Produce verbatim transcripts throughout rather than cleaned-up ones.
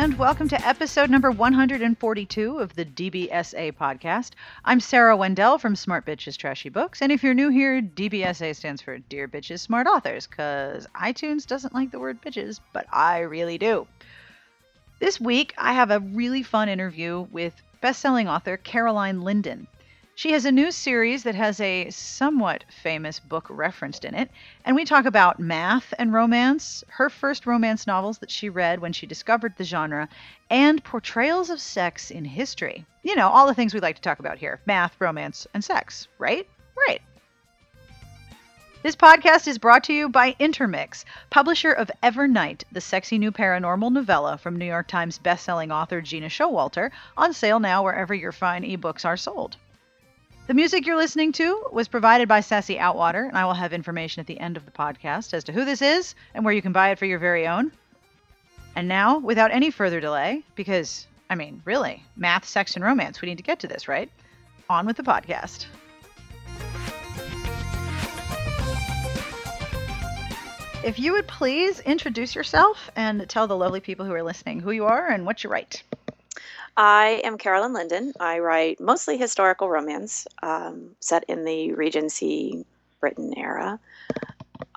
and welcome to episode number one hundred forty-two of the D B S A podcast. I'm Sarah Wendell from Smart Bitches Trashy Books, and if you're new here, D B S A stands for Dear Bitches Smart Authors, because iTunes doesn't like the word bitches, but I really do. This week, I have a really fun interview with best-selling author Caroline Linden. She has a new series that has a somewhat famous book referenced in it, and we talk about math and romance, her first romance novels that she read when she discovered the genre, and portrayals of sex in history. You know, all the things we like to talk about here. Math, romance, and sex, right? Right. This podcast is brought to you by Intermix, publisher of Evernight, the sexy new paranormal novella from New York Times bestselling author Gina Showalter, on sale now wherever your fine ebooks are sold. The music you're listening to was provided by Sassy Outwater, and I will have information at the end of the podcast as to who this is and where you can buy it for your very own. And now, without any further delay, because, I mean, really, math, sex, and romance, we need to get to this, right? On with the podcast. If you would please introduce yourself and tell the lovely people who are listening who you are and what you write. I am Caroline Linden. I write mostly historical romance um, set in the Regency Britain era.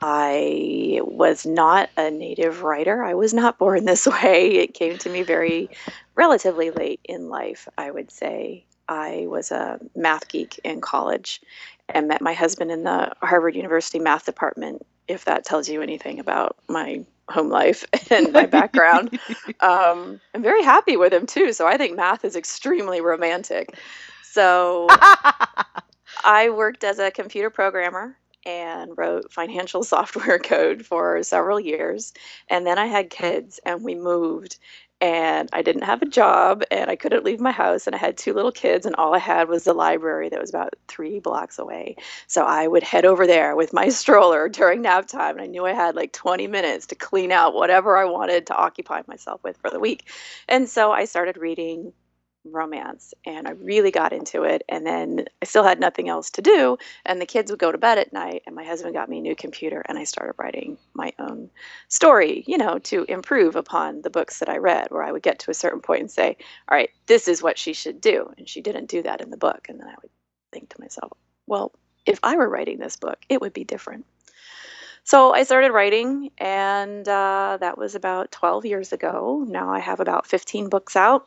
I was not a native writer. I was not born this way. It came to me very relatively late in life, I would say. I was a math geek in college and met my husband in the Harvard University math department, if that tells you anything about my home life and my background. um, I'm very happy with him too. So I think math is extremely romantic. So I worked as a computer programmer and wrote financial software code for several years. And then I had kids and we moved and I didn't have a job and I couldn't leave my house and I had two little kids and all I had was the library that was about three blocks away. So I would head over there with my stroller during nap time and I knew I had like twenty minutes to clean out whatever I wanted to occupy myself with for the week. And so I started reading romance and I really got into it, and then I still had nothing else to do and the kids would go to bed at night and my husband got me a new computer and I started writing my own story, you know, to improve upon the books that I read, where I would get to a certain point and say, all right, this is what she should do, and she didn't do that in the book. And then I would think to myself, well, if I were writing this book, it would be different. So I started writing, and uh, that was about twelve years ago. Now I have about fifteen books out.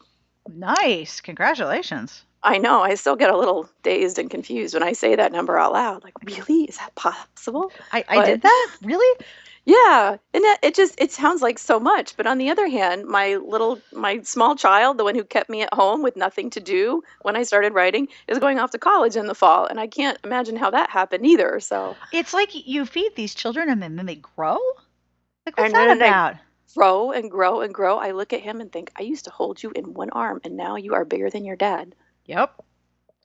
Nice. Congratulations. I know. I still get a little dazed and confused when I say that number out loud. Like, really? Is that possible? I, I but, did that? Really? Yeah. And it, it just, it sounds like so much. But on the other hand, my little, my small child, the one who kept me at home with nothing to do when I started writing, is going off to college in the fall. And I can't imagine how that happened either. So it's like you feed these children and then they grow? Like, what's that about? They, grow and grow and grow. I look at him and think, I used to hold you in one arm and now you are bigger than your dad. Yep.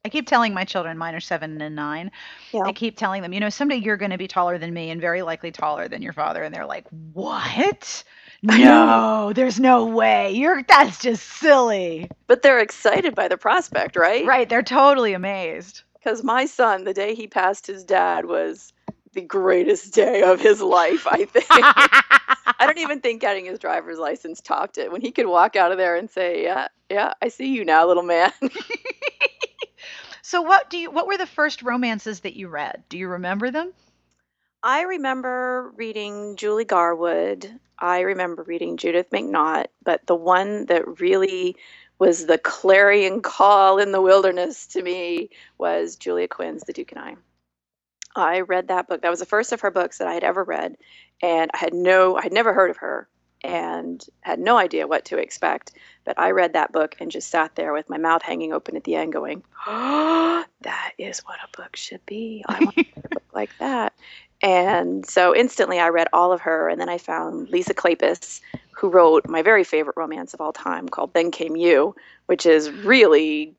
I keep telling my children, mine are seven and nine. Yeah. I keep telling them, you know, someday you're going to be taller than me and very likely taller than your father. And they're like, what? No, there's no way. You're that's just silly. But they're excited by the prospect, right? Right. They're totally amazed. Because my son, the day he passed his dad was the greatest day of his life, I think. I don't even think getting his driver's license topped it. When he could walk out of there and say, yeah, yeah, I see you now, little man. So what do you, what were the first romances that you read? Do you remember them? I remember reading Julie Garwood. I remember reading Judith McNaught, but the one that really was the clarion call in the wilderness to me was Julia Quinn's The Duke and I. I read that book. That was the first of her books that I had ever read. And I had no, I had never heard of her and had no idea what to expect. But I read that book and just sat there with my mouth hanging open at the end going, oh, that is what a book should be. I want a book like that. And so instantly I read all of her. And then I found Lisa Kleypas, who wrote my very favorite romance of all time called Then Came You, which is really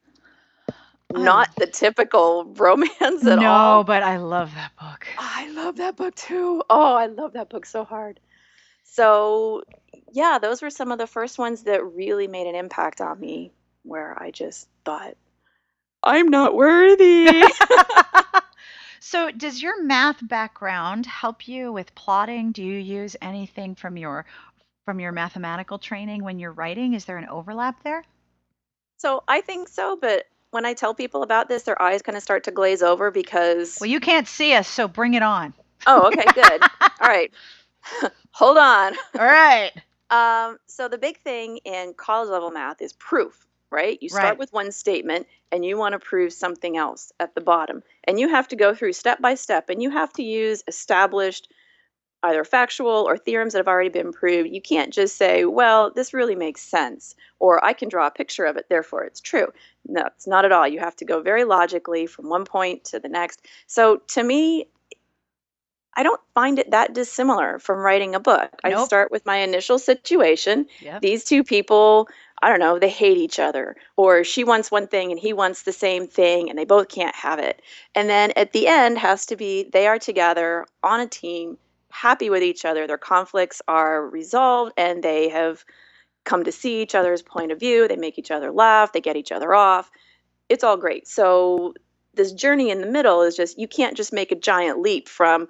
not the typical romance at no, all. No, but I love that book. I love that book too. Oh, I love that book so hard. So, yeah, those were some of the first ones that really made an impact on me, where I just thought, I'm not worthy. So, does your math background help you with plotting? Do you use anything from your from your mathematical training when you're writing? Is there an overlap there? So I think so, but when I tell people about this, their eyes kind of start to glaze over because... Well, you can't see us, so bring it on. Oh, okay, good. All right. Hold on. All right. Um, so the big thing in college level math is proof, right? You start right. with one statement and you want to prove something else at the bottom. And you have to go through step by step and you have to use established either factual or theorems that have already been proved. You can't just say, well, this really makes sense, or I can draw a picture of it, therefore it's true. No, it's not at all. You have to go very logically from one point to the next. So to me, I don't find it that dissimilar from writing a book. Nope. I start with my initial situation. Yep. These two people, I don't know, they hate each other, or she wants one thing and he wants the same thing and they both can't have it. And then at the end has to be, they are together on a team, happy with each other, their conflicts are resolved, and they have come to see each other's point of view, they make each other laugh, they get each other off. It's all great. So this journey in the middle is just, you can't just make a giant leap from,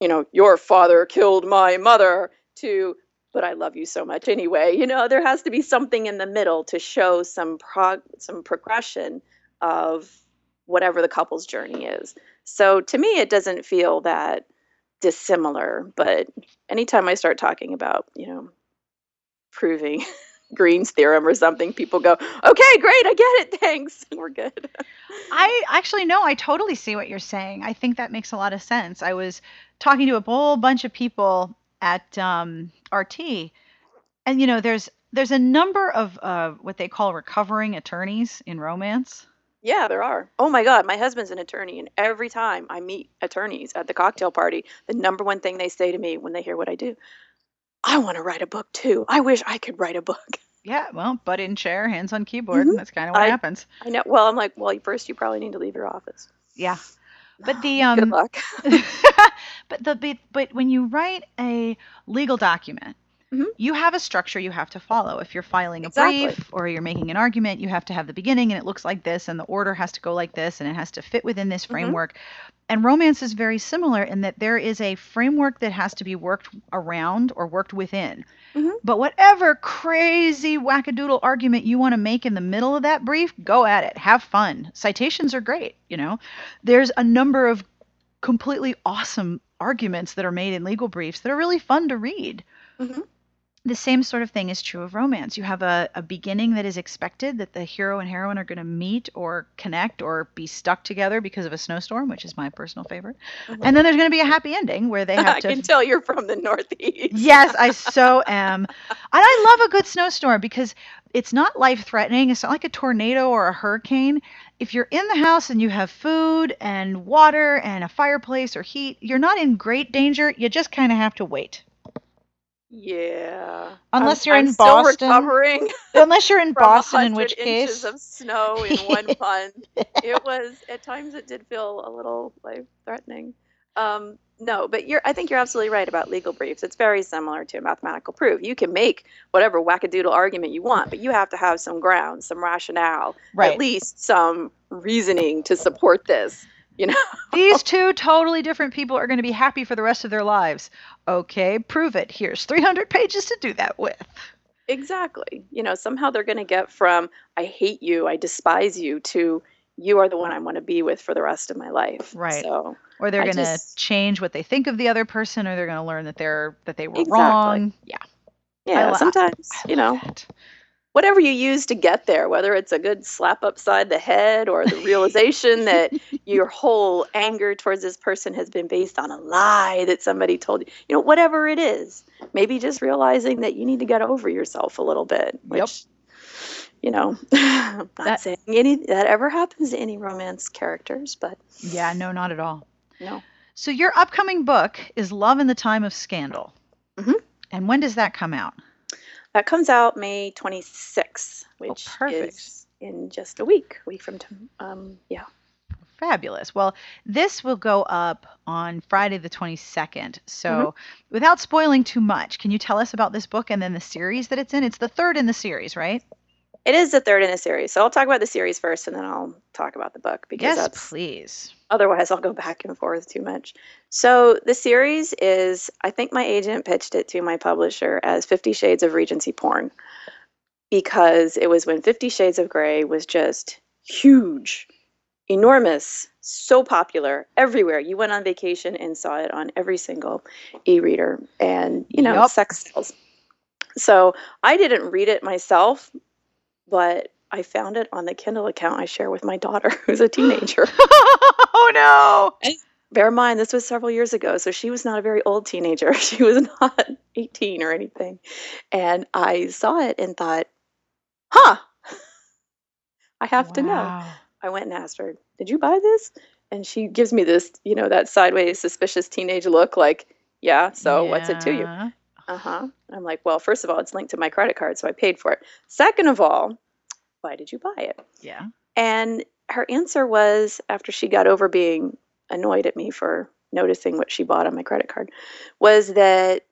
you know, your father killed my mother to, but I love you so much anyway. You know, there has to be something in the middle to show some prog- some progression of whatever the couple's journey is. So to me, it doesn't feel that dissimilar, but anytime I start talking about, you know, proving Green's theorem or something, people go, okay, great, I get it, thanks, and we're good. I actually, no, I totally see what you're saying. I think that makes a lot of sense. I was talking to a whole bunch of people at um, R T, and, you know, there's there's a number of uh, what they call recovering attorneys in romance. Yeah, there are. Oh my God, my husband's an attorney, and every time I meet attorneys at the cocktail party, the number one thing they say to me when they hear what I do, I want to write a book too. I wish I could write a book. Yeah, well, butt in chair, hands on keyboard. Mm-hmm. That's kind of what I, happens. I know. Well, I'm like, well, first you probably need to leave your office. Yeah, but the um, good luck. but the but when you write a legal document, mm-hmm. you have a structure you have to follow. If you're filing a exactly. brief or you're making an argument, you have to have the beginning and it looks like this and the order has to go like this and it has to fit within this framework. Mm-hmm. And romance is very similar in that there is a framework that has to be worked around or worked within. Mm-hmm. But whatever crazy wackadoodle argument you want to make in the middle of that brief, go at it. Have fun. Citations are great. You know, there's a number of completely awesome arguments that are made in legal briefs that are really fun to read. Mm-hmm. The same sort of thing is true of romance. You have a, a beginning that is expected, that the hero and heroine are going to meet or connect or be stuck together because of a snowstorm, which is my personal favorite. Mm-hmm. And then there's going to be a happy ending where they have I to... I can tell you're from the Northeast. Yes, I so am. And I love a good snowstorm because it's not life-threatening. It's not like a tornado or a hurricane. If you're in the house and you have food and water and a fireplace or heat, you're not in great danger. You just kind of have to wait. Yeah. Unless I'm, you're in I'm Boston. Still recovering. Unless you're in Boston, in which case inches of snow in one month. It was at times it did feel a little life threatening. Um, no, but you're I think you're absolutely right about legal briefs. It's very similar to a mathematical proof. You can make whatever wackadoodle argument you want, but you have to have some ground, some rationale, right. At least some reasoning to support this. You know, these two totally different people are going to be happy for the rest of their lives. Okay, prove it. Here's three hundred pages to do that with. Exactly. You know, somehow they're going to get from I hate you, I despise you to you are the one I want to be with for the rest of my life. Right. So, or they're going to change what they think of the other person, or they're going to learn that they're that they were exactly. wrong. Yeah. Yeah. I sometimes, love, you know. That. Whatever you use to get there, whether it's a good slap upside the head or the realization that your whole anger towards this person has been based on a lie that somebody told you, you know, whatever it is, maybe just realizing that you need to get over yourself a little bit, which, yep. you know, I'm not that, saying any that ever happens to any romance characters, but. Yeah, no, not at all. No. So your upcoming book is Love in the Time of Scandal. Mm-hmm. And when does that come out? That comes out May twenty-sixth, which oh, is in just a week, week from, t- um, yeah. Fabulous. Well, this will go up on Friday the twenty-second. So mm-hmm. without spoiling too much, can you tell us about this book and then the series that it's in? It's the third in the series, right? It is the third in a series, so I'll talk about the series first, and then I'll talk about the book. Because yes, please. Otherwise, I'll go back and forth too much. So the series is, I think my agent pitched it to my publisher as fifty Shades of Regency Porn, because it was when fifty Shades of Grey was just huge, enormous, so popular everywhere. You went on vacation and saw it on every single e-reader, and, you know, yep. sex sells. So I didn't read it myself, but I found it on the Kindle account I share with my daughter, who's a teenager. Oh, no. And bear in mind, this was several years ago, so she was not a very old teenager. She was not eighteen or anything. And I saw it and thought, huh, I have wow. to know. I went and asked her, did you buy this? And she gives me this, you know, that sideways, suspicious teenage look like, yeah, so yeah. what's it to you? Uh-huh. I'm like, well, first of all, it's linked to my credit card, so I paid for it. Second of all, why did you buy it? Yeah. And her answer was, after she got over being annoyed at me for noticing what she bought on my credit card, was that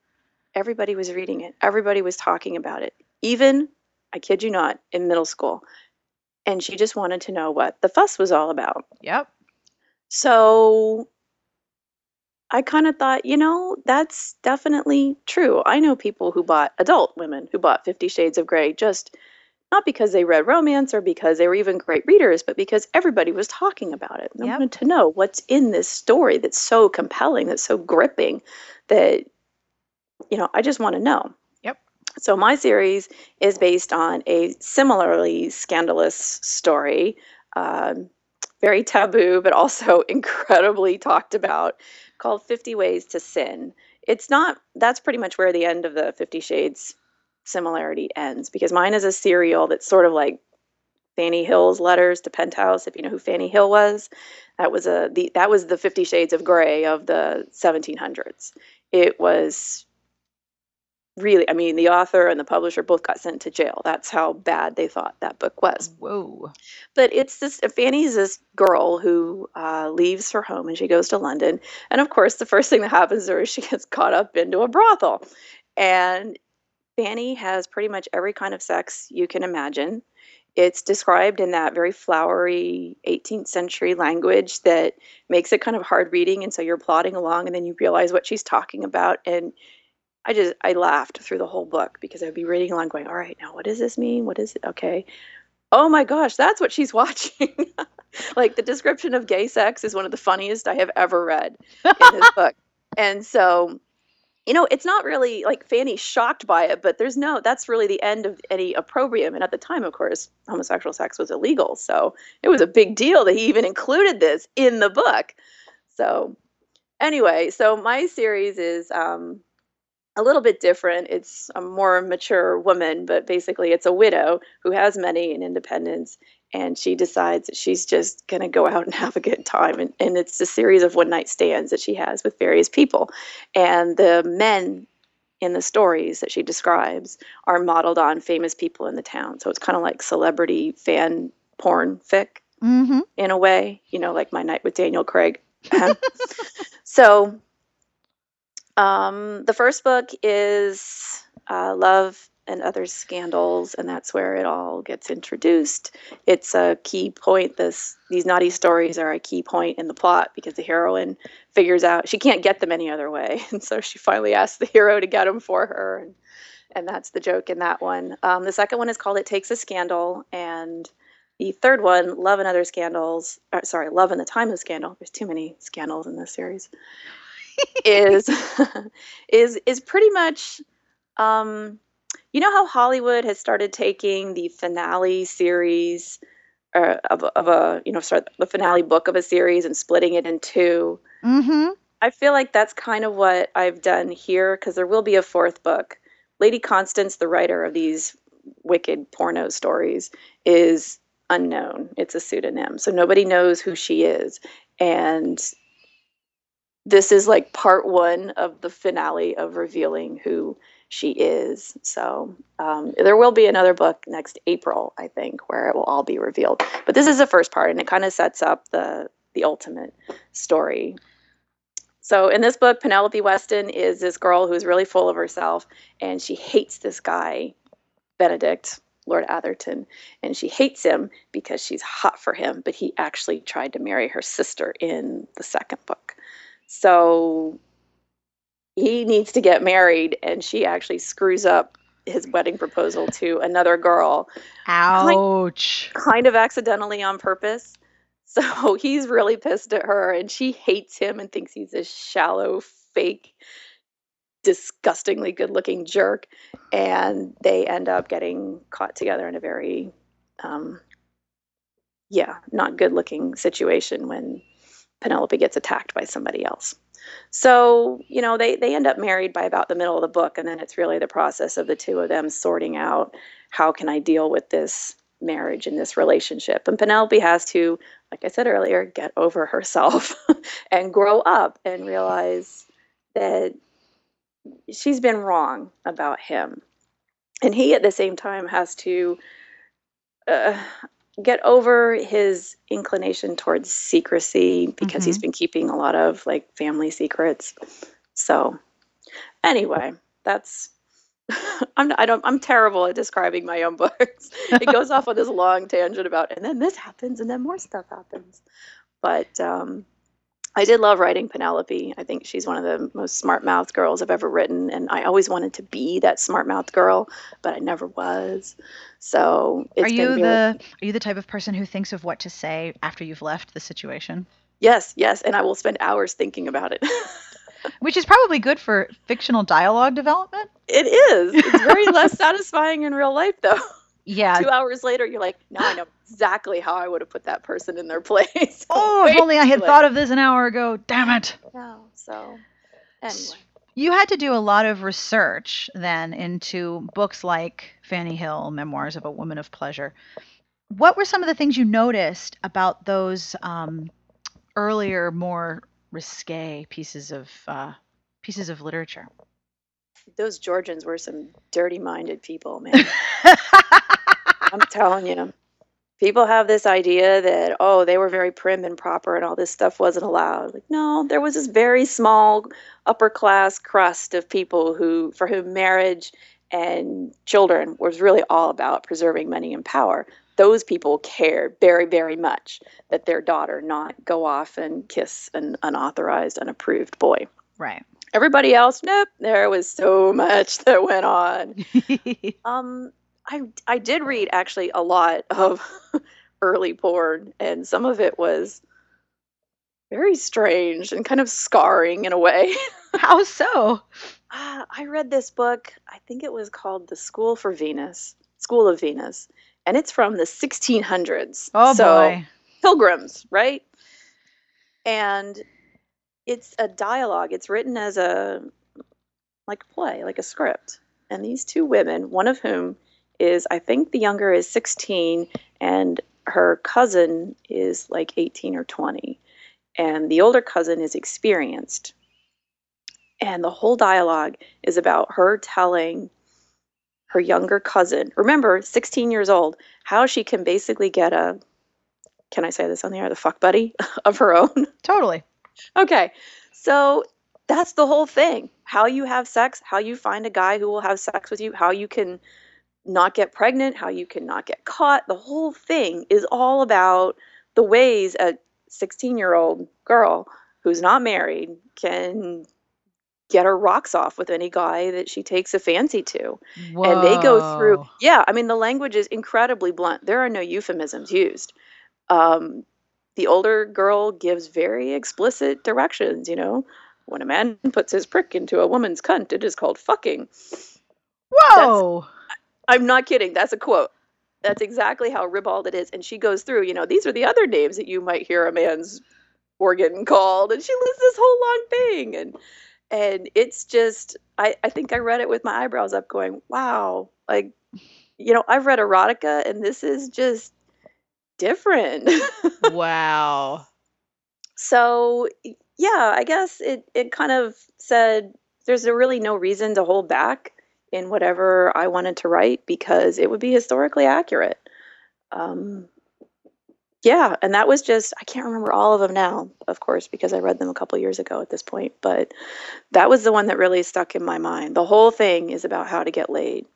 everybody was reading it. Everybody was talking about it. Even, I kid you not, in middle school. And she just wanted to know what the fuss was all about. Yep. So I kind of thought, you know, that's definitely true. I know people who bought, adult women who bought fifty Shades of Grey, just not because they read romance or because they were even great readers, but because everybody was talking about it. Yep. I wanted to know what's in this story that's so compelling, that's so gripping, that, you know, I just want to know. Yep. So my series is based on a similarly scandalous story, um, very taboo, but also incredibly talked about, called fifty Ways to Sin. It's not, that's pretty much where the end of the fifty Shades similarity ends, because mine is a serial that's sort of like Fanny Hill's Letters to Penthouse, if you know who Fanny Hill was. That was a the that was the fifty Shades of Grey of the seventeen hundreds. It was really, I mean, the author and the publisher both got sent to jail. That's how bad they thought that book was. Whoa. But it's this, Fanny's this girl who uh, leaves her home and she goes to London. And of course, the first thing that happens to her is she gets caught up into a brothel. And Fanny has pretty much every kind of sex you can imagine. It's described in that very flowery eighteenth century language that makes it kind of hard reading. And so you're plodding along and then you realize what she's talking about, and I just, I laughed through the whole book because I'd be reading along going, all right, now what does this mean? What is it? Okay. Oh my gosh, that's what she's watching. Like, the description of gay sex is one of the funniest I have ever read in this book. And so, you know, it's not really like Fanny's shocked by it, but there's no, that's really the end of any opprobrium. And at the time, of course, homosexual sex was illegal. So it was a big deal that he even included this in the book. So anyway, so my series is, um, a little bit different. It's a more mature woman, but basically it's a widow who has money and independence, and she decides that she's just going to go out and have a good time. And, and it's a series of one-night stands that she has with various people. And the men in the stories that she describes are modeled on famous people in the town. So it's kind of like celebrity fan porn fic mm-hmm. in a way, you know, like My Night with Daniel Craig. So... Um, the first book is uh, Love and Other Scandals, and that's where it all gets introduced. It's a key point. This, these naughty stories are a key point in the plot because the heroine figures out she can't get them any other way, and so she finally asks the hero to get them for her, and, and that's the joke in that one. Um, the second one is called It Takes a Scandal, and the third one, Love and Other Scandals, or, sorry, Love in the Time of Scandal. There's too many scandals in this series. is is is pretty much, um, you know how Hollywood has started taking the finale series uh, of of a you know start the finale book of a series and splitting it in two. Mm-hmm. I feel like that's kind of what I've done here, because there will be a fourth book. Lady Constance, the writer of these wicked porno stories, is unknown. It's a pseudonym, so nobody knows who she is, and this is like part one of the finale of revealing who she is. So um, there will be another book next April, I think, where it will all be revealed. But this is the first part, and it kind of sets up the the ultimate story. So in this book, Penelope Weston is this girl who's really full of herself, and she hates this guy, Benedict, Lord Atherton, and she hates him because she's hot for him, but he actually tried to marry her sister in the second book. So he needs to get married, and she actually screws up his wedding proposal to another girl. Ouch. Like, kind of accidentally on purpose. So he's really pissed at her, and she hates him and thinks he's a shallow, fake, disgustingly good-looking jerk, and they end up getting caught together in a very, um, yeah, not good-looking situation when Penelope gets attacked by somebody else. So, you know, they, they end up married by about the middle of the book, and then it's really the process of the two of them sorting out, how can I deal with this marriage and this relationship? And Penelope has to, like I said earlier, get over herself and grow up and realize that she's been wrong about him. And he, at the same time, has to uh, get over his inclination towards secrecy because mm-hmm. he's been keeping a lot of, like, family secrets. So, anyway, that's... I'm I don't I'm terrible at describing my own books. It goes off on this long tangent about, and then this happens, and then more stuff happens. But um, I did love writing Penelope. I think she's one of the most smart-mouthed girls I've ever written, and I always wanted to be that smart-mouthed girl, but I never was. So it's are you been really- the are you the type of person who thinks of what to say after you've left the situation? Yes, yes, and I will spend hours thinking about it. Which is probably good for fictional dialogue development. It is. It's very less satisfying in real life, though. Yeah. Two hours later, you're like, now I know exactly how I would have put that person in their place. Oh, if only I had thought of this an hour ago. Damn it. No, so anyway. You had to do a lot of research then into books like Fanny Hill, Memoirs of a Woman of Pleasure. What were some of the things you noticed about those um, earlier, more risque pieces of uh, pieces of literature? Those Georgians were some dirty-minded people, man. I'm telling you. People have this idea that, oh, they were very prim and proper and all this stuff wasn't allowed. Like, no, there was this very small upper-class crust of people who, for whom marriage and children was really all about preserving money and power. Those people cared very, very much that their daughter not go off and kiss an unauthorized, unapproved boy. Right. Everybody else, nope, there was so much that went on. um, I I did read, actually, a lot of early porn, and some of it was very strange and kind of scarring in a way. How so? Uh, I read this book, I think it was called The School for Venus, School of Venus. And it's from the sixteen hundreds. Oh, so, boy. Pilgrims, right? And it's a dialogue. It's written as a, like a play, like a script. And these two women, one of whom is, I think the younger is sixteen, and her cousin is like eighteen or twenty. And the older cousin is experienced. And the whole dialogue is about her telling her younger cousin, remember, sixteen years old, how she can basically get a, can I say this on the air, the fuck buddy of her own? Totally. Okay. So that's the whole thing. How you have sex, how you find a guy who will have sex with you, how you can not get pregnant, how you can not get caught. The whole thing is all about the ways a sixteen-year-old girl who's not married can get her rocks off with any guy that she takes a fancy to. Whoa. And they go through, yeah, I mean, the language is incredibly blunt. There are no euphemisms used. Um, the older girl gives very explicit directions, you know, when a man puts his prick into a woman's cunt, it is called fucking. Whoa. That's, I'm not kidding. That's a quote. That's exactly how ribald it is. And she goes through, you know, these are the other names that you might hear a man's organ called. And she lists this whole long thing. And, And it's just, I, I think I read it with my eyebrows up going, wow, like, you know, I've read erotica and this is just different. Wow. So, yeah, I guess it, it kind of said there's really no reason to hold back in whatever I wanted to write because it would be historically accurate. Um, yeah, and that was just, I can't remember all of them now, of course, because I read them a couple years ago at this point, but that was the one that really stuck in my mind. The whole thing is about how to get laid.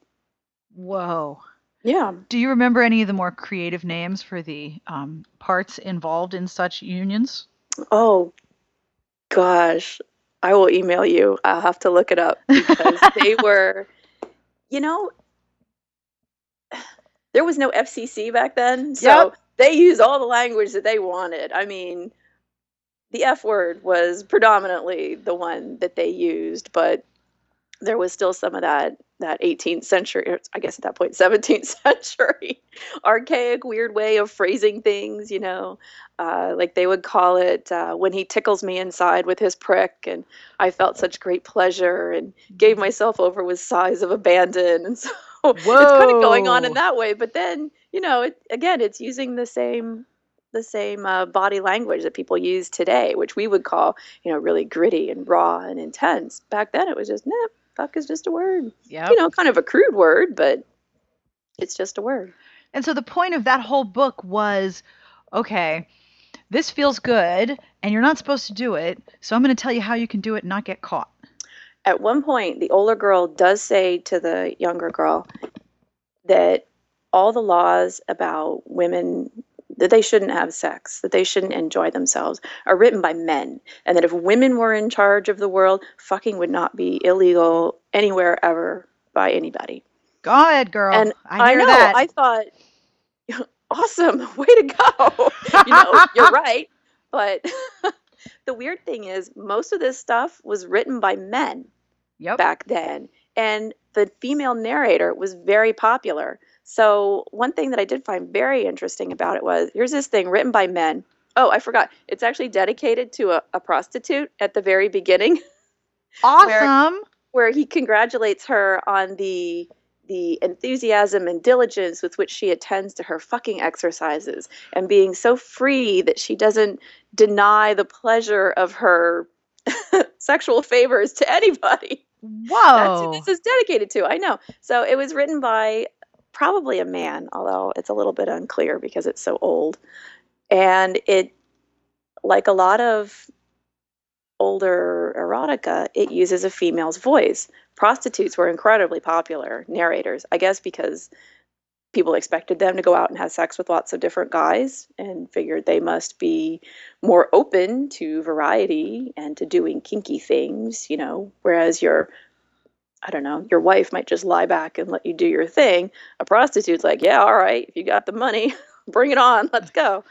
Whoa. Yeah. Do you remember any of the more creative names for the um, parts involved in such unions? Oh, gosh. I will email you. I'll have to look it up because they were, you know, there was no F C C back then. So yep. They used all the language that they wanted. I mean, the F word was predominantly the one that they used, but there was still some of that, that eighteenth century, or I guess at that point, seventeenth century archaic, weird way of phrasing things, you know, uh, like they would call it uh, when he tickles me inside with his prick and I felt such great pleasure and gave myself over with sighs of abandon. And so Whoa. It's kind of going on in that way. But then, you know, it, again, it's using the same the same uh, body language that people use today, which we would call, you know, really gritty and raw and intense. Back then it was just, nah, fuck is just a word. Yeah. You know, kind of a crude word, but it's just a word. And so the point of that whole book was, okay, this feels good and you're not supposed to do it. So I'm going to tell you how you can do it and not get caught. At one point, the older girl does say to the younger girl that all the laws about women that they shouldn't have sex, that they shouldn't enjoy themselves, are written by men. And that if women were in charge of the world, fucking would not be illegal anywhere ever by anybody. Go ahead, girl. And I, hear I know, that. I thought, awesome, way to go. You know, you're right. But the weird thing is most of this stuff was written by men yep. back then. And the female narrator was very popular. So one thing that I did find very interesting about it was, here's this thing written by men. Oh, I forgot. It's actually dedicated to a, a prostitute at the very beginning. Awesome. Where, where he congratulates her on the the enthusiasm and diligence with which she attends to her fucking exercises and being so free that she doesn't deny the pleasure of her sexual favors to anybody. Whoa. That's who this is dedicated to. I know. So it was written by probably a man, although it's a little bit unclear because it's so old. And it, like a lot of older erotica, it uses a female's voice. Prostitutes were incredibly popular narrators, I guess because people expected them to go out and have sex with lots of different guys and figured they must be more open to variety and to doing kinky things, you know, whereas your I don't know, your wife might just lie back and let you do your thing. A prostitute's like, yeah, all right, if you got the money, bring it on, let's go.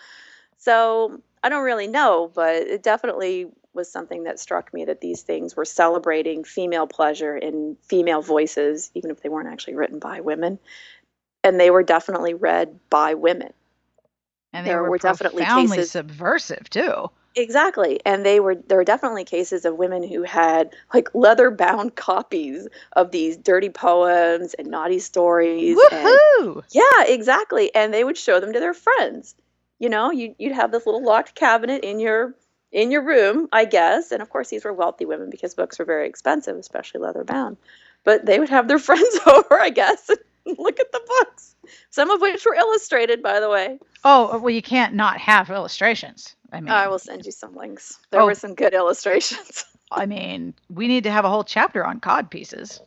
So I don't really know, but it definitely was something that struck me that these things were celebrating female pleasure in female voices, even if they weren't actually written by women. And they were definitely read by women. And they there were, were definitely cases subversive too. Exactly. And they were there were definitely cases of women who had like leather bound copies of these dirty poems and naughty stories. Woohoo! And, yeah, exactly. And they would show them to their friends. You know, you you'd have this little locked cabinet in your in your room, I guess. And of course these were wealthy women because books were very expensive, especially leather bound. But they would have their friends over, I guess, and look at the books. Some of which were illustrated, by the way. Oh, well you can't not have illustrations. I mean, I will send you some links. There oh, were some good illustrations. I mean, we need to have a whole chapter on cod pieces.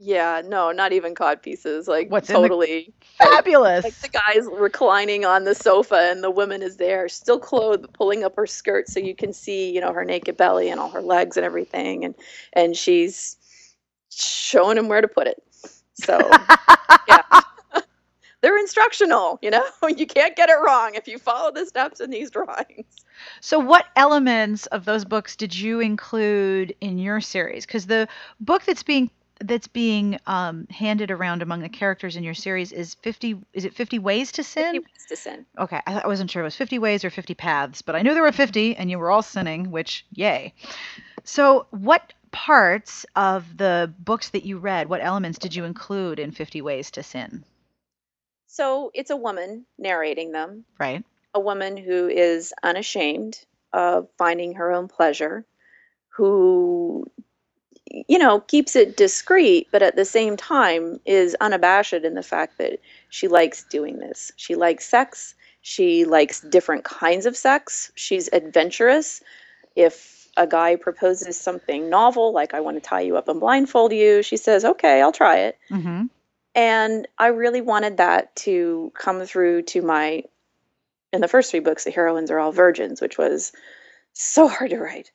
Yeah, no, not even cod pieces. Like what's totally the... fabulous. Like, like the guy's reclining on the sofa and the woman is there, still clothed, but pulling up her skirt so you can see, you know, her naked belly and all her legs and everything, and and she's showing him where to put it. So yeah. They're instructional, you know, you can't get it wrong if you follow the steps in these drawings. So what elements of those books did you include in your series? Because the book that's being that's being um, handed around among the characters in your series is fifty. Is it fifty Ways to Sin? fifty Ways to Sin. Okay. I, I wasn't sure it was fifty Ways or fifty Paths, but I knew there were fifty and you were all sinning, which yay. So what parts of the books that you read, what elements did you include in fifty Ways to Sin? So it's a woman narrating them, right? A woman who is unashamed of finding her own pleasure, who, you know, keeps it discreet, but at the same time is unabashed in the fact that she likes doing this. She likes sex. She likes different kinds of sex. She's adventurous. If a guy proposes something novel, like I want to tie you up and blindfold you, she says, okay, I'll try it. Mm-hmm. And I really wanted that to come through to my, in the first three books, the heroines are all virgins, which was so hard to write.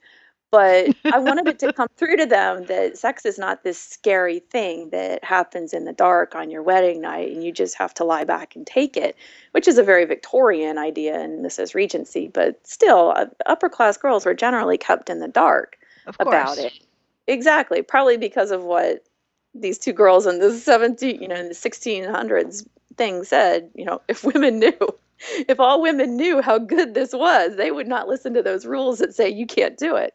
But I wanted it to come through to them that sex is not this scary thing that happens in the dark on your wedding night and you just have to lie back and take it, which is a very Victorian idea, and this is Regency. But still, uh, upper-class girls were generally kept in the dark about it. Exactly, probably because of what these two girls in the seventeen, you know, in the sixteen hundreds thing said. You know, if women knew, if all women knew how good this was, they would not listen to those rules that say you can't do it.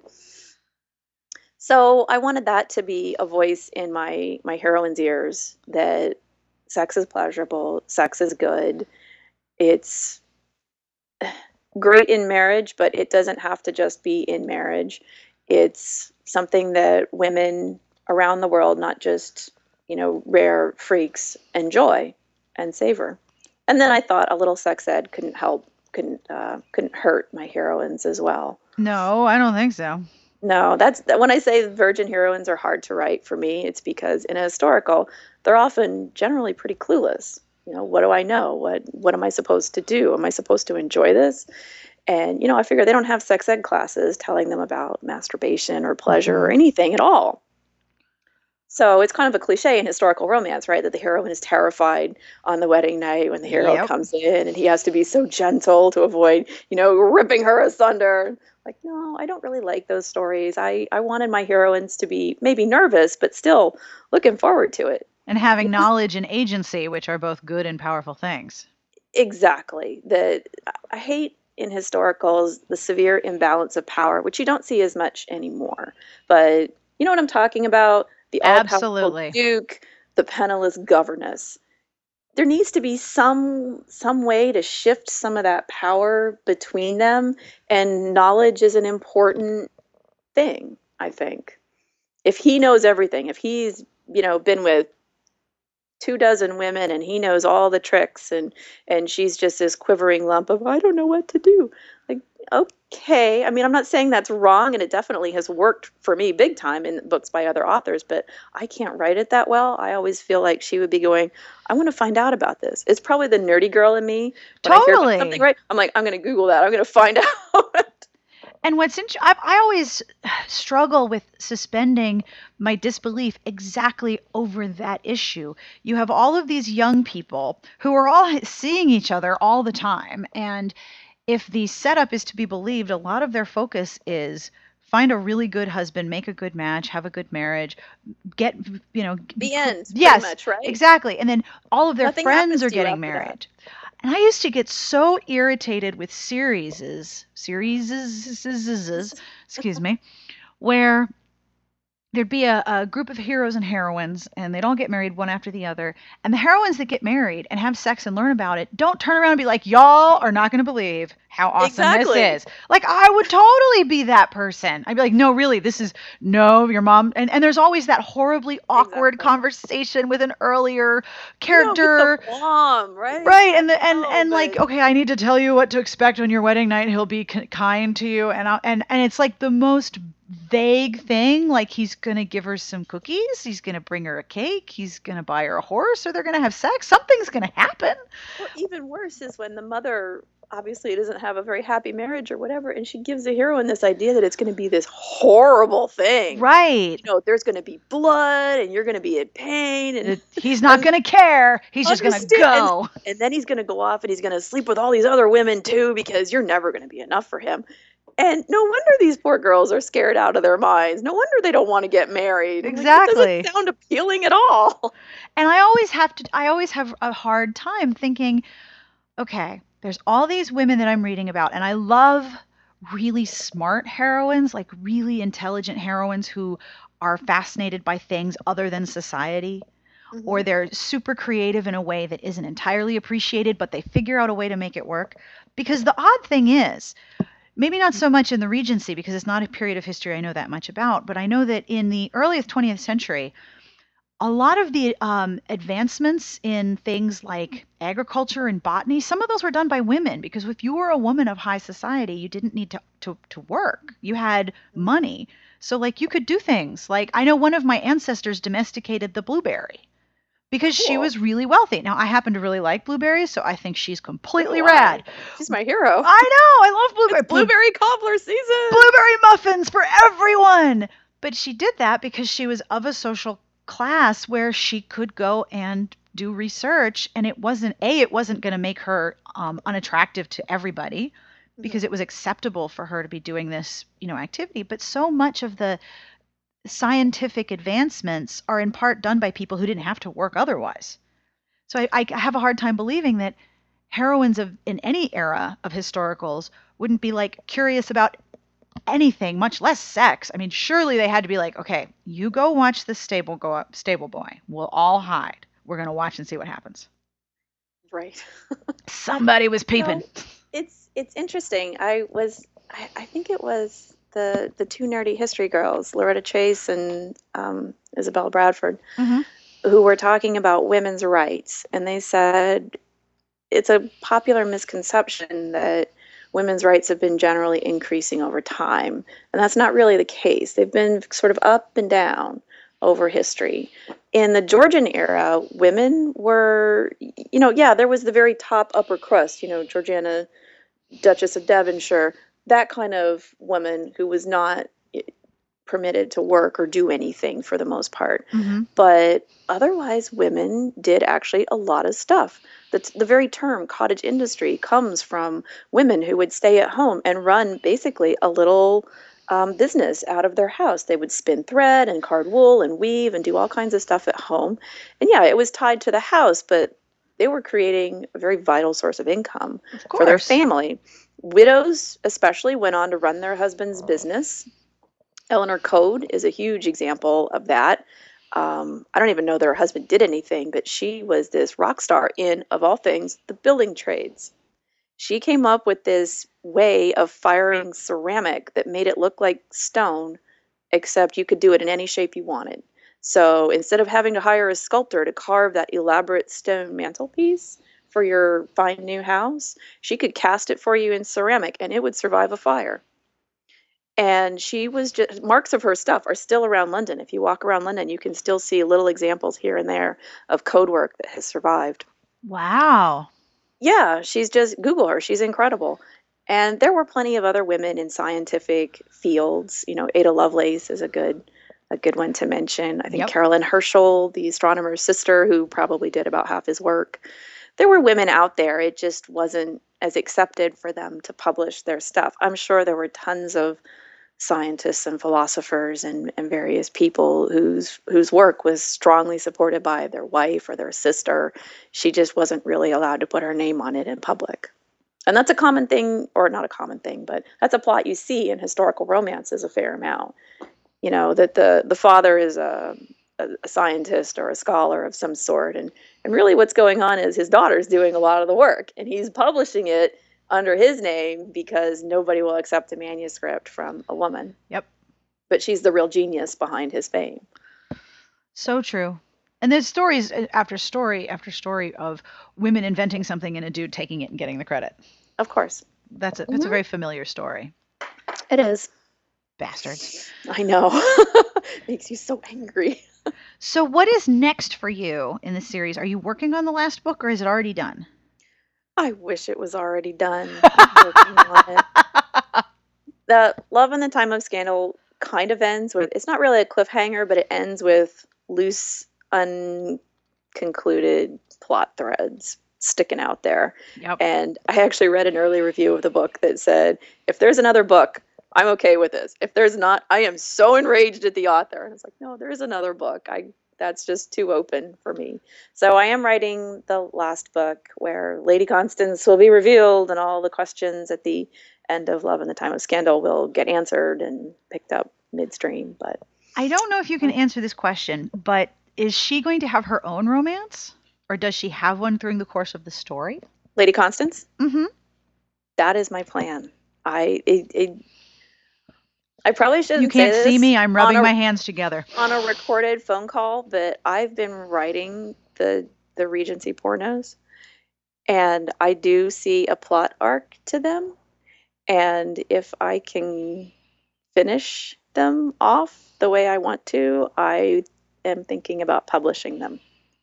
So I wanted that to be a voice in my my heroine's ears that sex is pleasurable, sex is good, it's great in marriage, but it doesn't have to just be in marriage. It's something that women around the world, not just, you know, rare freaks, enjoy and savor. And then I thought a little sex ed couldn't help, couldn't uh, couldn't hurt my heroines as well. No, I don't think so. No, that's when I say virgin heroines are hard to write for me. It's because in a historical, they're often generally pretty clueless. You know, what do I know? What what am I supposed to do? Am I supposed to enjoy this? And, you know, I figure they don't have sex ed classes telling them about masturbation or pleasure mm-hmm. or anything at all. So it's kind of a cliche in historical romance, right, that the heroine is terrified on the wedding night when the hero yep. comes in and he has to be so gentle to avoid, you know, ripping her asunder. Like, no, I don't really like those stories. I, I wanted my heroines to be maybe nervous, but still looking forward to it. And having knowledge and agency, which are both good and powerful things. Exactly. The, I hate in historicals the severe imbalance of power, which you don't see as much anymore. But you know what I'm talking about? The all-powerful duke, the penniless governess. There needs to be some some way to shift some of that power between them, and knowledge is an important thing, I think. If he knows everything, if he's, you know, been with two dozen women and he knows all the tricks, and and she's just this quivering lump of, I don't know what to do. Like, okay, I mean, I'm not saying that's wrong, and it definitely has worked for me big time in books by other authors, but I can't write it that well. I always feel like she would be going, I want to find out about this. It's probably the nerdy girl in me. When totally. I hear about something, right? I'm like, I'm going to Google that. I'm going to find out. And what's interesting, I always struggle with suspending my disbelief exactly over that issue. You have all of these young people who are all seeing each other all the time, and if the setup is to be believed, a lot of their focus is find a really good husband, make a good match, have a good marriage, get, you know, the end. Yes, much, right? Exactly. And then all of their Nothing friends are getting married. And I used to get so irritated with series, series, excuse me, where there'd be a, a group of heroes and heroines, and they'd all get married one after the other. And the heroines that get married and have sex and learn about it don't turn around and be like, y'all are not going to believe how awesome exactly. this is. Like, I would totally be that person. I'd be like, no, really, this is, no, your mom. And and there's always that horribly awkward exactly. conversation with an earlier character. No, mom, right? Right. And, the, and, oh, and like, but... okay, I need to tell you what to expect on your wedding night. He'll be c- kind to you. And, I'll, and and it's like the most vague thing, like he's gonna give her some cookies, he's gonna bring her a cake, he's gonna buy her a horse, or they're gonna have sex. Something's gonna happen. Well, even worse is when the mother obviously doesn't have a very happy marriage or whatever, and she gives the heroine this idea that it's gonna be this horrible thing, right? You know, there's gonna be blood, and you're gonna be in pain, and it, he's not and, gonna care. He's just gonna go, and, and then he's gonna go off and he's gonna sleep with all these other women too, because you're never gonna be enough for him. And no wonder these poor girls are scared out of their minds. No wonder they don't want to get married. Exactly. Like, it doesn't sound appealing at all. And I always have to, I always have a hard time thinking, okay, there's all these women that I'm reading about, and I love really smart heroines, like really intelligent heroines who are fascinated by things other than society. Mm-hmm. Or they're super creative in a way that isn't entirely appreciated, but they figure out a way to make it work. Because the odd thing is, maybe not so much in the Regency, because it's not a period of history I know that much about, but I know that in the earliest twentieth century, a lot of the um, advancements in things like agriculture and botany, some of those were done by women, because if you were a woman of high society, you didn't need to, to, to work. You had money. So like you could do things. Like I know one of my ancestors domesticated the blueberry because cool. she was really wealthy. Now, I happen to really like blueberries, so I think she's completely oh, rad. She's my hero. I know. I love blueberry. It's blueberry cobbler season. Blueberry muffins for everyone. But she did that because she was of a social class where she could go and do research, and it wasn't a it wasn't going to make her um, unattractive to everybody, because it was acceptable for her to be doing this, you know, activity. But so much of the scientific advancements are in part done by people who didn't have to work otherwise. So I, I have a hard time believing that heroines of in any era of historicals wouldn't be like curious about anything, much less sex. I mean, surely they had to be like, okay, you go watch the stable go up, stable boy. We'll all hide. We're going to watch and see what happens. Right. Somebody was peeping. No. It's it's interesting. I was I, I think it was the the two nerdy history girls, Loretta Chase and um, Isabella Bradford, mm-hmm. who were talking about women's rights, and they said it's a popular misconception that women's rights have been generally increasing over time, and that's not really the case. They've been sort of up and down over history. In the Georgian era, women were, you know, yeah, there was the very top upper crust, you know, Georgiana, Duchess of Devonshire, that kind of woman who was not permitted to work or do anything for the most part. Mm-hmm. But otherwise, women did actually a lot of stuff. The, the very term cottage industry comes from women who would stay at home and run basically a little Um, business out of their house. They would spin thread and card wool and weave and do all kinds of stuff at home. And yeah, it was tied to the house, but they were creating a very vital source of income of for their family. Widows especially went on to run their husband's business. Eleanor Coade is a huge example of that. Um, I don't even know that her husband did anything, but she was this rock star in, of all things, the building trades. She came up with this way of firing ceramic that made it look like stone, except you could do it in any shape you wanted. So instead of having to hire a sculptor to carve that elaborate stone mantelpiece for your fine new house, she could cast it for you in ceramic, and it would survive a fire. And she was just, marks of her stuff are still around London. If you walk around London, you can still see little examples here and there of code work that has survived. Wow. Yeah, she's just, Google her. She's incredible. And there were plenty of other women in scientific fields. You know, Ada Lovelace is a good a good one to mention. I think yep. Carolyn Herschel, the astronomer's sister, who probably did about half his work. There were women out there. It just wasn't as accepted for them to publish their stuff. I'm sure there were tons of scientists and philosophers and, and various people whose whose work was strongly supported by their wife or their sister. She just wasn't really allowed to put her name on it in public. And that's a common thing, or not a common thing, but that's a plot you see in historical romances a fair amount. You know, that the, the father is a, a scientist or a scholar of some sort, and, and really what's going on is his daughter's doing a lot of the work, and he's publishing it under his name because nobody will accept a manuscript from a woman. Yep. But she's the real genius behind his fame. So true. And there's stories after story after story of women inventing something and a dude taking it and getting the credit. Of course. That's a, that's mm-hmm. a very familiar story. It is. Bastards. I know. Makes you so angry. So what is next for you in the series? Are you working on the last book, or is it already done? I wish it was already done. I'm working on it. The Love in the Time of Scandal kind of ends with, it's not really a cliffhanger, but it ends with loose, unconcluded plot threads sticking out there. Yep. And I actually read an early review of the book that said, if there's another book, I'm okay with this. If there's not, I am so enraged at the author. And it's like, no, there's another book. I That's just too open for me. So I am writing the last book, where Lady Constance will be revealed and all the questions at the end of Love in the Time of Scandal will get answered and picked up midstream. But I don't know if you can answer this question, but is she going to have her own romance, or does she have one during the course of the story? Lady Constance? Mm-hmm. That is my plan. I... It, it, I probably shouldn't You can't say this see me. I'm rubbing a, my hands together. On a recorded phone call, but I've been writing the the Regency pornos, and I do see a plot arc to them. And if I can finish them off the way I want to, I am thinking about publishing them.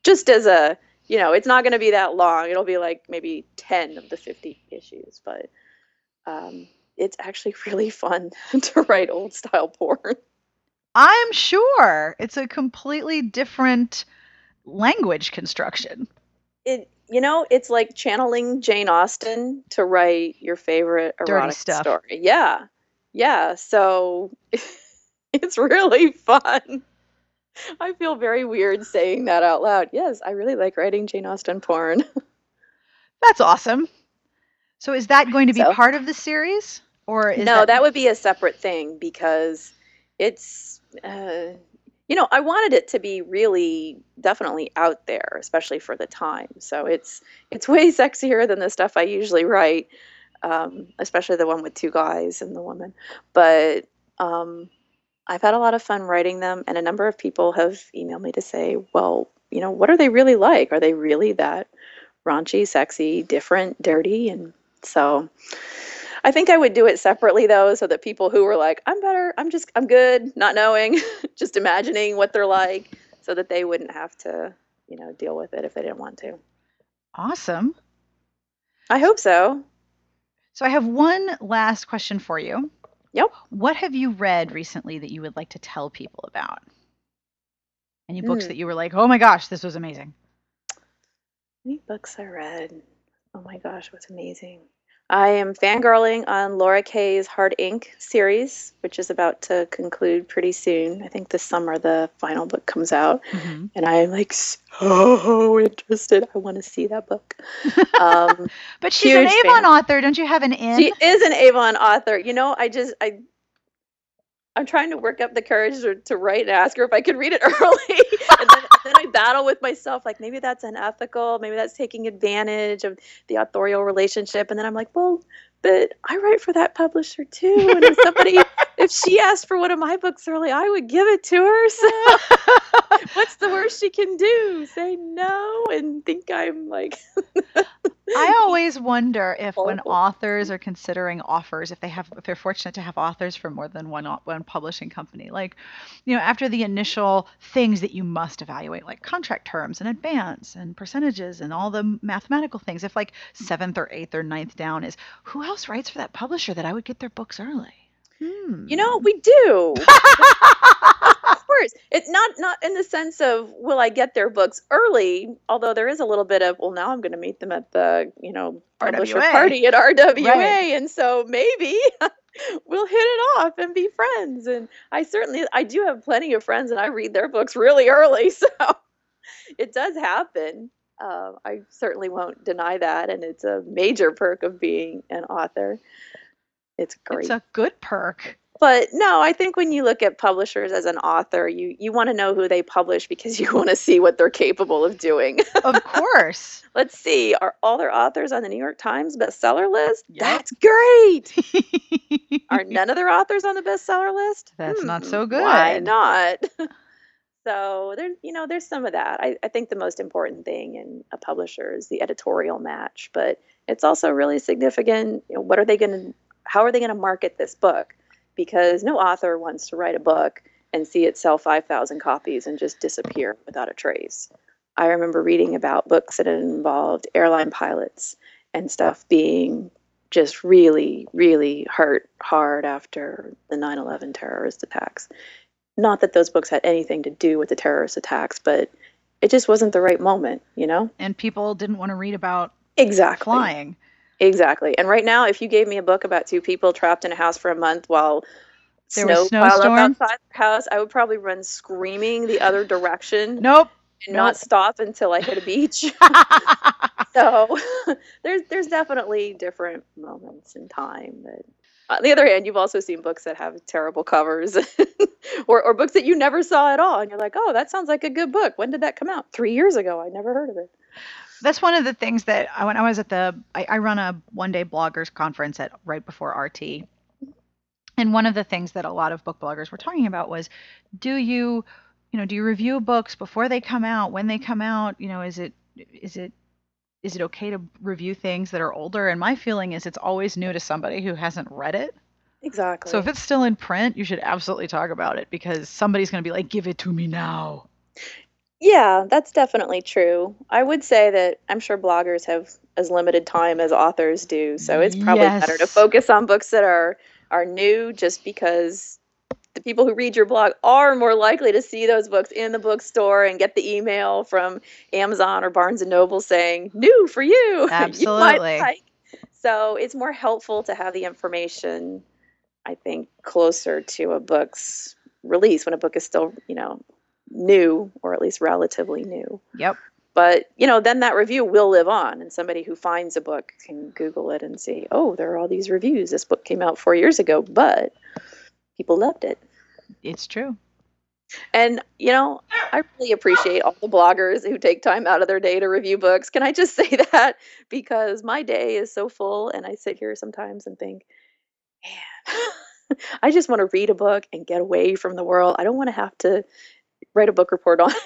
just as a, you know, it's not going to be that long. It'll be like maybe ten of the fifty issues, but um, it's actually really fun to write old style porn. I'm sure it's a completely different language construction. It, you know, it's like channeling Jane Austen to write your favorite erotic story. Yeah. Yeah. So it's really fun. I feel very weird saying that out loud. Yes, I really like writing Jane Austen porn. That's awesome. So is that going to be so, part of the series? Or is No, that-, that would be a separate thing because it's... Uh, you know, I wanted it to be really definitely out there, especially for the time. So it's it's way sexier than the stuff I usually write, um, especially the one with two guys and the woman. But um, I've had a lot of fun writing them, and a number of people have emailed me to say, well, you know, what are they really like? Are they really that raunchy, sexy, different, dirty? And so I think I would do it separately, though, so that people who were like, I'm better, I'm just, I'm good, not knowing, just imagining what they're like, so that they wouldn't have to, you know, deal with it if they didn't want to. Awesome. I hope so. So I have one last question for you. Yep. What have you read recently that you would like to tell people about? Any books mm. that you were like, oh my gosh, this was amazing? Any books I read? Oh my gosh, what's amazing. I am fangirling on Laura Kay's Hard Ink series, which is about to conclude pretty soon. I think this summer the final book comes out, mm-hmm. and I'm like so interested. I want to see that book. Um, but she's an Avon fan. author. Don't you have an in? She is an Avon author. You know, I just, I, I'm trying to work up the courage to, to write and ask her if I could read it early. And then, then I battle with myself, like, maybe that's unethical. Maybe that's taking advantage of the authorial relationship. And then I'm like, well, but I write for that publisher, too. And if somebody, if she asked for one of my books early, I would give it to her. So what's the worst she can do? Say no and think I'm like... I always wonder if when authors are considering offers, if they have, if they're fortunate to have authors from more than one one publishing company, like, you know, after the initial things that you must evaluate, like contract terms and advance and percentages and all the mathematical things, if like seventh or eighth or ninth down is, who else writes for that publisher that I would get their books early? Hmm. You know, we do. Of course. It's not not in the sense of, will I get their books early? Although there is a little bit of, well, now I'm going to meet them at the, you know, publisher party at R W A. Right. And so maybe we'll hit it off and be friends. And I certainly, I do have plenty of friends and I read their books really early. So it does happen. Uh, I certainly won't deny that. And it's a major perk of being an author. It's great. It's a good perk. But no, I think when you look at publishers as an author, you, you want to know who they publish because you want to see what they're capable of doing. Of course. Let's see. Are all their authors on the New York Times bestseller list? Yep. That's great. Are none of their authors on the bestseller list? That's hmm, not so good. Why not? So there, you know, there's some of that. I, I think the most important thing in a publisher is the editorial match. But it's also really significant. You know, what are they going to, how are they going to market this book? Because no author wants to write a book and see it sell five thousand copies and just disappear without a trace. I remember reading about books that involved airline pilots and stuff being just really, really hurt hard after the nine eleven terrorist attacks. Not that those books had anything to do with the terrorist attacks, but it just wasn't the right moment, you know? And people didn't want to read about exactly. flying. Exactly. And right now, if you gave me a book about two people trapped in a house for a month while there snow, snow piled up outside the house, I would probably run screaming the other direction. Nope. And nope. not stop until I hit a beach. So there's there's definitely different moments in time. But on the other hand, you've also seen books that have terrible covers or, or books that you never saw at all. And you're like, oh, that sounds like a good book. When did that come out? Three years ago. I never heard of it. That's one of the things that I, when I was at the, I, I run a one day bloggers conference at right before R T. And one of the things that a lot of book bloggers were talking about was, do you, you know, do you review books before they come out, when they come out, you know, is it, is it, is it okay to review things that are older? And my feeling is it's always new to somebody who hasn't read it. Exactly. So if it's still in print, you should absolutely talk about it because somebody's going to be like, give it to me now. Yeah, that's definitely true. I would say that I'm sure bloggers have as limited time as authors do, so it's probably yes. better to focus on books that are are new, just because the people who read your blog are more likely to see those books in the bookstore and get the email from Amazon or Barnes and Noble saying, new for you. Absolutely. You might like. So it's more helpful to have the information, I think, closer to a book's release when a book is still, you know, new, or at least relatively new. Yep. But, you know, then that review will live on, and somebody who finds a book can Google it and see, oh, there are all these reviews. This book came out four years ago, but people loved it. It's true. And, you know, I really appreciate all the bloggers who take time out of their day to review books. Can I just say that? Because my day is so full, and I sit here sometimes and think, man, I just want to read a book and get away from the world. I don't want to have to write a book report on it.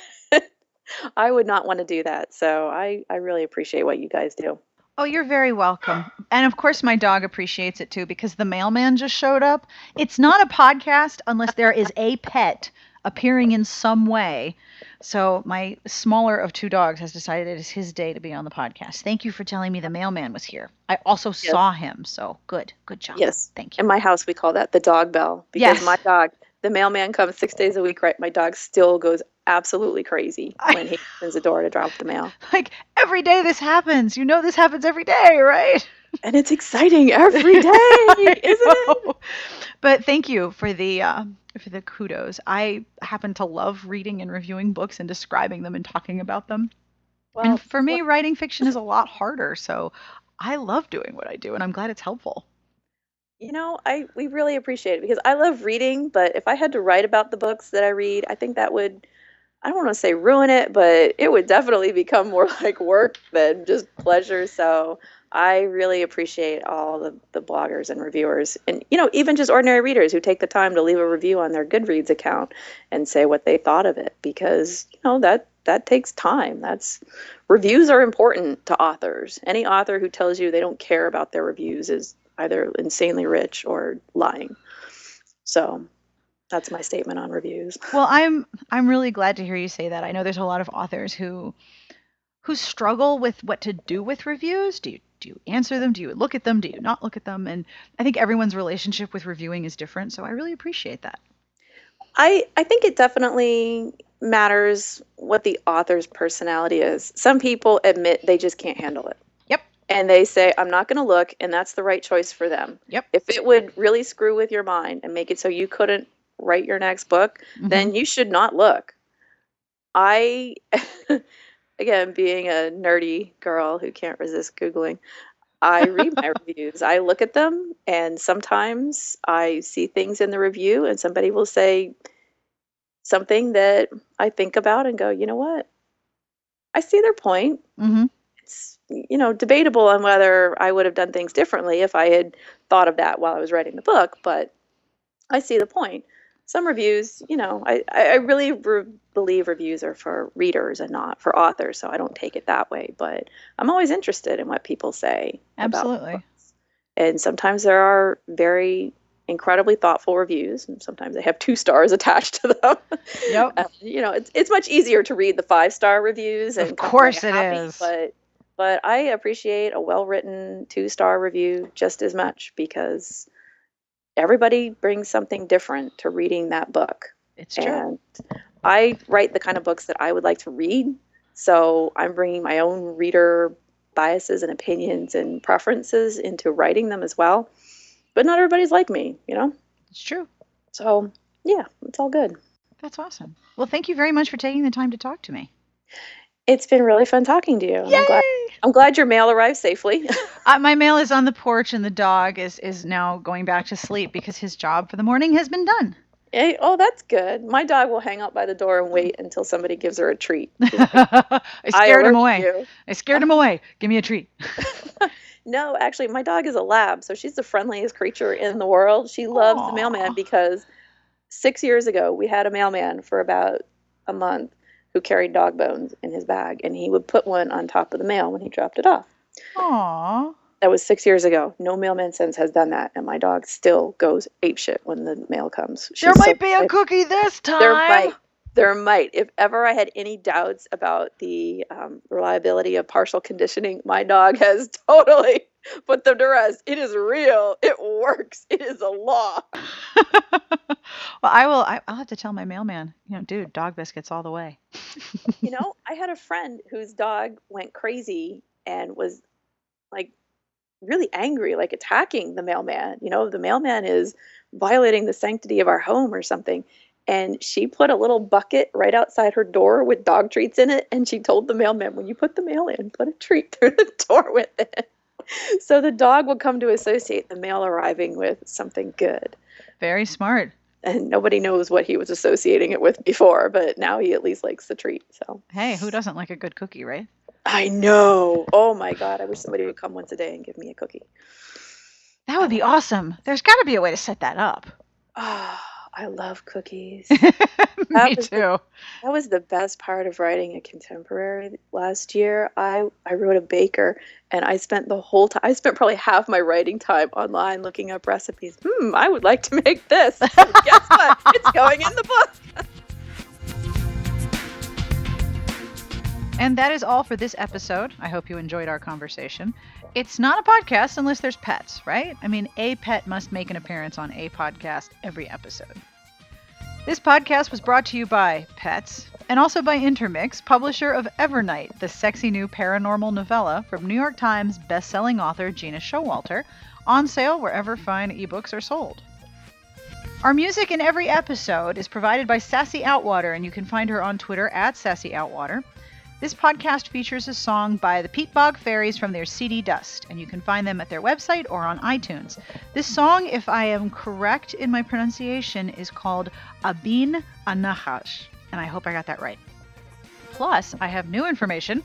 I would not want to do that. So I, I really appreciate what you guys do. Oh, you're very welcome. And of course, my dog appreciates it too, because the mailman just showed up. It's not a podcast unless there is a pet appearing in some way. So my smaller of two dogs has decided it is his day to be on the podcast. Thank you for telling me the mailman was here. I also yes. saw him. So good. Good job. Yes. Thank you. In my house, we call that the dog bell, because yes. my dog, the mailman comes six days a week, right? My dog still goes absolutely crazy when he opens the door to drop the mail. Like, every day this happens. You know this happens every day, right? And it's exciting every day, isn't it? But thank you for the uh, for the kudos. I happen to love reading and reviewing books and describing them and talking about them. Well, and for me, well, writing fiction is a lot harder, so I love doing what I do, and I'm glad it's helpful. You know, I we really appreciate it, because I love reading, but if I had to write about the books that I read, I think that would, I don't want to say ruin it, but it would definitely become more like work than just pleasure. So I really appreciate all the, the bloggers and reviewers, and, you know, even just ordinary readers who take the time to leave a review on their Goodreads account and say what they thought of it, because, you know, that that takes time. That's reviews are important to authors. Any author who tells you they don't care about their reviews is either insanely rich or lying. So that's my statement on reviews. Well, I'm I'm really glad to hear you say that. I know there's a lot of authors who who struggle with what to do with reviews. Do you do you answer them? Do you look at them? Do you not look at them? And I think everyone's relationship with reviewing is different, so I really appreciate that. I, I think it definitely matters what the author's personality is. Some people admit they just can't handle it. And they say, I'm not going to look, and that's the right choice for them. Yep. If it would really screw with your mind and make it so you couldn't write your next book, mm-hmm. then you should not look. I, again, being a nerdy girl who can't resist Googling, I read my reviews. I look at them, and sometimes I see things in the review, and somebody will say something that I think about and go, you know what? I see their point. Mm-hmm. You know, debatable on whether I would have done things differently if I had thought of that while I was writing the book, but I see the point. Some reviews, you know, I, I really re- believe reviews are for readers and not for authors, so I don't take it that way, but I'm always interested in what people say. Absolutely. About books. And sometimes there are very incredibly thoughtful reviews, and sometimes they have two stars attached to them. Yep. Uh, you know, it's it's much easier to read the five-star reviews. And of course it happy, is. But But I appreciate a well-written two-star review just as much, because everybody brings something different to reading that book. It's true. And I write the kind of books that I would like to read, so I'm bringing my own reader biases and opinions and preferences into writing them as well. But not everybody's like me, you know? It's true. So, yeah, it's all good. That's awesome. Well, thank you very much for taking the time to talk to me. It's been really fun talking to you. I'm glad, I'm glad your mail arrived safely. uh, my mail is on the porch, and the dog is, is now going back to sleep because his job for the morning has been done. Hey, oh, that's good. My dog will hang out by the door and wait until somebody gives her a treat. Like, I scared I him away. You. I scared him away. Give me a treat. No, actually, my dog is a lab, so she's the friendliest creature in the world. She loves Aww. The mailman, because six years ago, we had a mailman for about a month who carried dog bones in his bag, and he would put one on top of the mail when he dropped it off. Aww. That was six years ago. No mailman since has done that, and my dog still goes apeshit when the mail comes. She's there might so be a cookie this time. There might. There might. If ever I had any doubts about the um, reliability of partial conditioning, my dog has totally put them to rest. It is real. It works. It is a law. Well, I will. I, I'll have to tell my mailman, you know, dude, dog biscuits all the way. You know, I had a friend whose dog went crazy and was like really angry, like attacking the mailman. You know, the mailman is violating the sanctity of our home or something. And she put a little bucket right outside her door with dog treats in it. And she told the mailman, when you put the mail in, put a treat through the door with it. So the dog will come to associate the mail arriving with something good. Very smart. And nobody knows what he was associating it with before, but now he at least likes the treat. So hey, who doesn't like a good cookie, right? I know. Oh my God. I wish somebody would come once a day and give me a cookie. That would be awesome. There's got to be a way to set that up. Oh, I love cookies. Me too. The, that was the best part of writing a contemporary last year. I, I wrote a baker, and I spent the whole time, I spent probably half my writing time online looking up recipes. Hmm, I would like to make this. Guess what? It's going in the book. And that is all for this episode. I hope you enjoyed our conversation. It's not a podcast unless there's pets, right? I mean, a pet must make an appearance on a podcast every episode. This podcast was brought to you by Pets, and also by Intermix, publisher of Evernight, the sexy new paranormal novella from New York Times bestselling author Gina Showalter, on sale wherever fine ebooks are sold. Our music in every episode is provided by Sassy Outwater, and you can find her on Twitter at Sassy Outwater. This podcast features a song by the Peat Bog Fairies from their C D Dust, and you can find them at their website or on iTunes. This song, if I am correct in my pronunciation, is called Abin Anahash, and I hope I got that right. Plus, I have new information.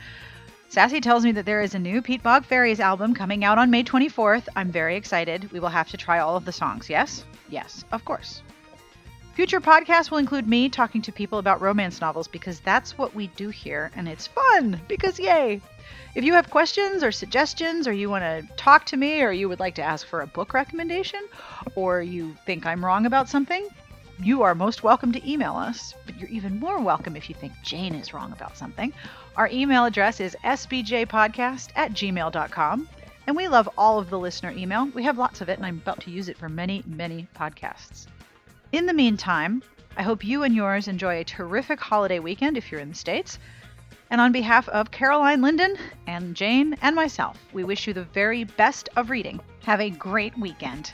Sassy tells me that there is a new Peat Bog Fairies album coming out on May twenty-fourth. I'm very excited. We will have to try all of the songs, yes? Yes, of course. Future podcasts will include me talking to people about romance novels, because that's what we do here, and it's fun, because yay! If you have questions or suggestions, or you want to talk to me, or you would like to ask for a book recommendation, or you think I'm wrong about something, you are most welcome to email us, but you're even more welcome if you think Jane is wrong about something. Our email address is s b j podcast at gmail dot com, and we love all of the listener email. We have lots of it, and I'm about to use it for many, many podcasts. In the meantime, I hope you and yours enjoy a terrific holiday weekend if you're in the States. And on behalf of Caroline Linden and Jane and myself, we wish you the very best of reading. Have a great weekend.